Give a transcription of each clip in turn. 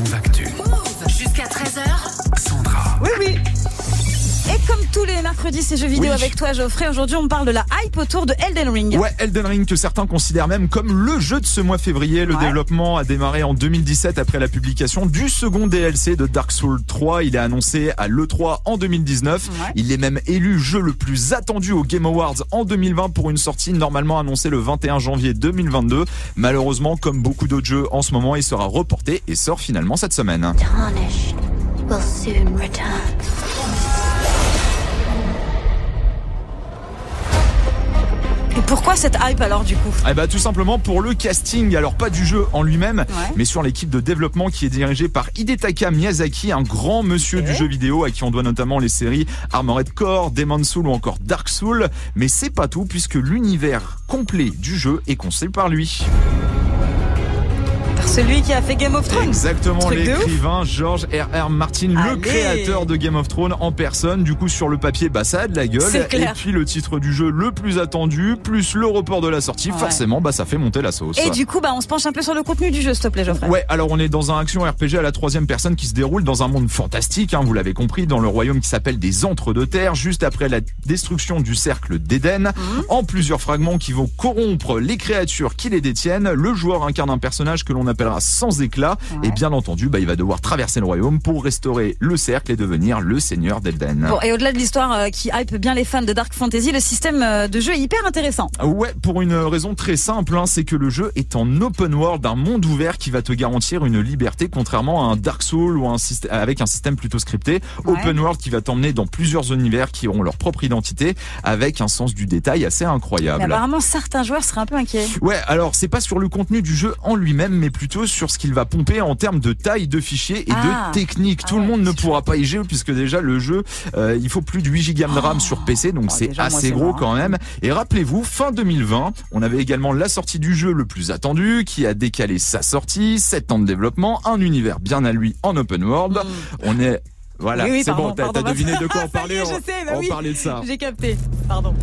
Mouv' Actu. Jusqu'à 13h, Sandra. Oui, oui. Et comme tous les mercredis, c'est jeux vidéo avec toi, Geoffrey. Aujourd'hui, on parle de la hype autour de Elden Ring. Ouais, Elden Ring que certains considèrent même comme le jeu de ce mois février. Le développement a démarré en 2017 après la publication du second DLC de Dark Soul 3. Il est annoncé à l'E3 en 2019. Ouais. Il est même élu jeu le plus attendu aux Game Awards en 2020 pour une sortie normalement annoncée le 21 janvier 2022. Malheureusement, comme beaucoup d'autres jeux en ce moment, il sera reporté et sort finalement cette semaine. Tarnished will soon return. Pourquoi cette hype alors du coup ? Eh ben, tout simplement pour le casting, alors pas du jeu en lui-même, mais sur l'équipe de développement qui est dirigée par Hidetaka Miyazaki, un grand monsieur du jeu vidéo à qui on doit notamment les séries Armored Core, Demon's Soul ou encore Dark Soul. Mais c'est pas tout puisque l'univers complet du jeu est conçu par lui. Celui qui a fait Game of Thrones. Exactement, l'écrivain George R.R. Martin, le créateur de Game of Thrones en personne. Du coup, sur le papier, bah, ça a de la gueule. Et puis, le titre du jeu le plus attendu, plus le report de la sortie, forcément, bah, ça fait monter la sauce. Et du coup, bah, on se penche un peu sur le contenu du jeu, s'il te plaît, Geoffrey. Ouais, alors on est dans un action RPG à la troisième personne qui se déroule dans un monde fantastique, hein, vous l'avez compris, dans le royaume qui s'appelle des Antres de Terre, juste après la destruction du cercle d'Éden, en plusieurs fragments qui vont corrompre les créatures qui les détiennent. Le joueur incarne un personnage que l'on appelle sans éclat, et bien entendu bah, il va devoir traverser le royaume pour restaurer le cercle et devenir le seigneur d'Elden. Bon, et au-delà de l'histoire qui hype bien les fans de Dark Fantasy, le système de jeu est hyper intéressant. Ouais, pour une raison très simple, hein, c'est que le jeu est en open world, un monde ouvert qui va te garantir une liberté contrairement à un Dark Soul ou avec un système plutôt scripté. Open world qui va t'emmener dans plusieurs univers qui auront leur propre identité avec un sens du détail assez incroyable. Mais apparemment certains joueurs seraient un peu inquiets. Ouais, alors c'est pas sur le contenu du jeu en lui-même mais plutôt sur ce qu'il va pomper en termes de taille de fichiers et de technique. Tout le monde ne pourra pas y jouer puisque déjà le jeu, il faut plus de 8 Go de RAM sur PC, donc c'est déjà, assez gros quand même. Et rappelez-vous, fin 2020, on avait également la sortie du jeu le plus attendu qui a décalé sa sortie, 7 ans de développement, un univers bien à lui en open world. On est... Voilà, oui, c'est pardon, bon, t'as deviné de quoi on parlait, on parlait de ça. J'ai capté, pardon.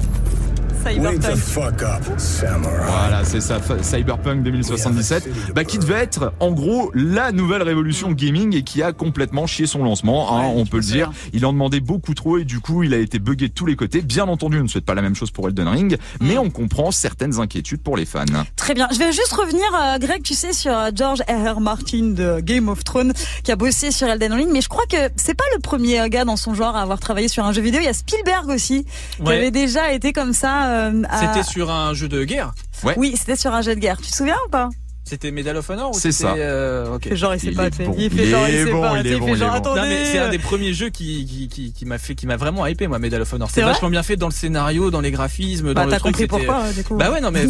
Voilà, c'est ça, Cyberpunk 2077, bah, qui devait être en gros la nouvelle révolution gaming et qui a complètement chié son lancement, hein, on peut le dire. Il en demandait beaucoup trop et du coup il a été buggé de tous les côtés. Bien entendu, on ne souhaite pas la même chose pour Elden Ring, mais on comprend certaines inquiétudes pour les fans. Très bien, je vais juste revenir, Greg, tu sais, sur George R.R. Martin de Game of Thrones qui a bossé sur Elden Ring, mais je crois que c'est pas le premier gars dans son genre à avoir travaillé sur un jeu vidéo. Il y a Spielberg aussi qui avait déjà été comme ça. C'était sur un jeu de guerre. Oui, c'était sur un jeu de guerre. Tu te souviens ou pas ? C'était Medal of Honor ou c'est ça. Genre il sait pas. Il fait genre il sait pas. Il fait genre attendez. Non mais c'est un des premiers jeux qui m'a vraiment hypé moi, Medal of Honor. C'est vachement bien fait dans le scénario, dans les graphismes, dans le truc. T'as compris pourquoi du coup ? Bah ouais non mais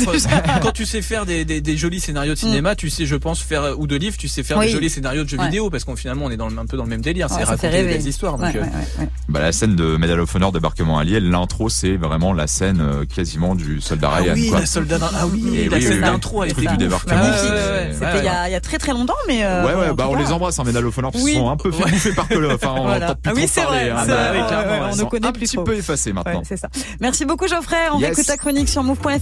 quand tu sais faire des jolis scénarios de cinéma, tu sais je pense faire ou de livres, tu sais faire des jolis scénarios de jeux vidéo parce qu'on finalement on est un peu dans le même délire, c'est raconter des histoires. Bah la scène de Medal of Honor débarquement allié, l'intro c'est vraiment la scène quasiment du soldat Ryan. Ah oui, la soldat. Ah oui, la scène d'intro avec le débarquement. C'était il y a très très longtemps, mais bah on les embrasse, hein, Medal of Honor, parce qu'ils sont un peu bouffés par Call of. On n'entend plus trop parler. On ne connaît plus. Un petit peu effacés maintenant. Ouais, c'est ça. Merci beaucoup, Geoffrey. On écoute ta chronique sur mouv.fr.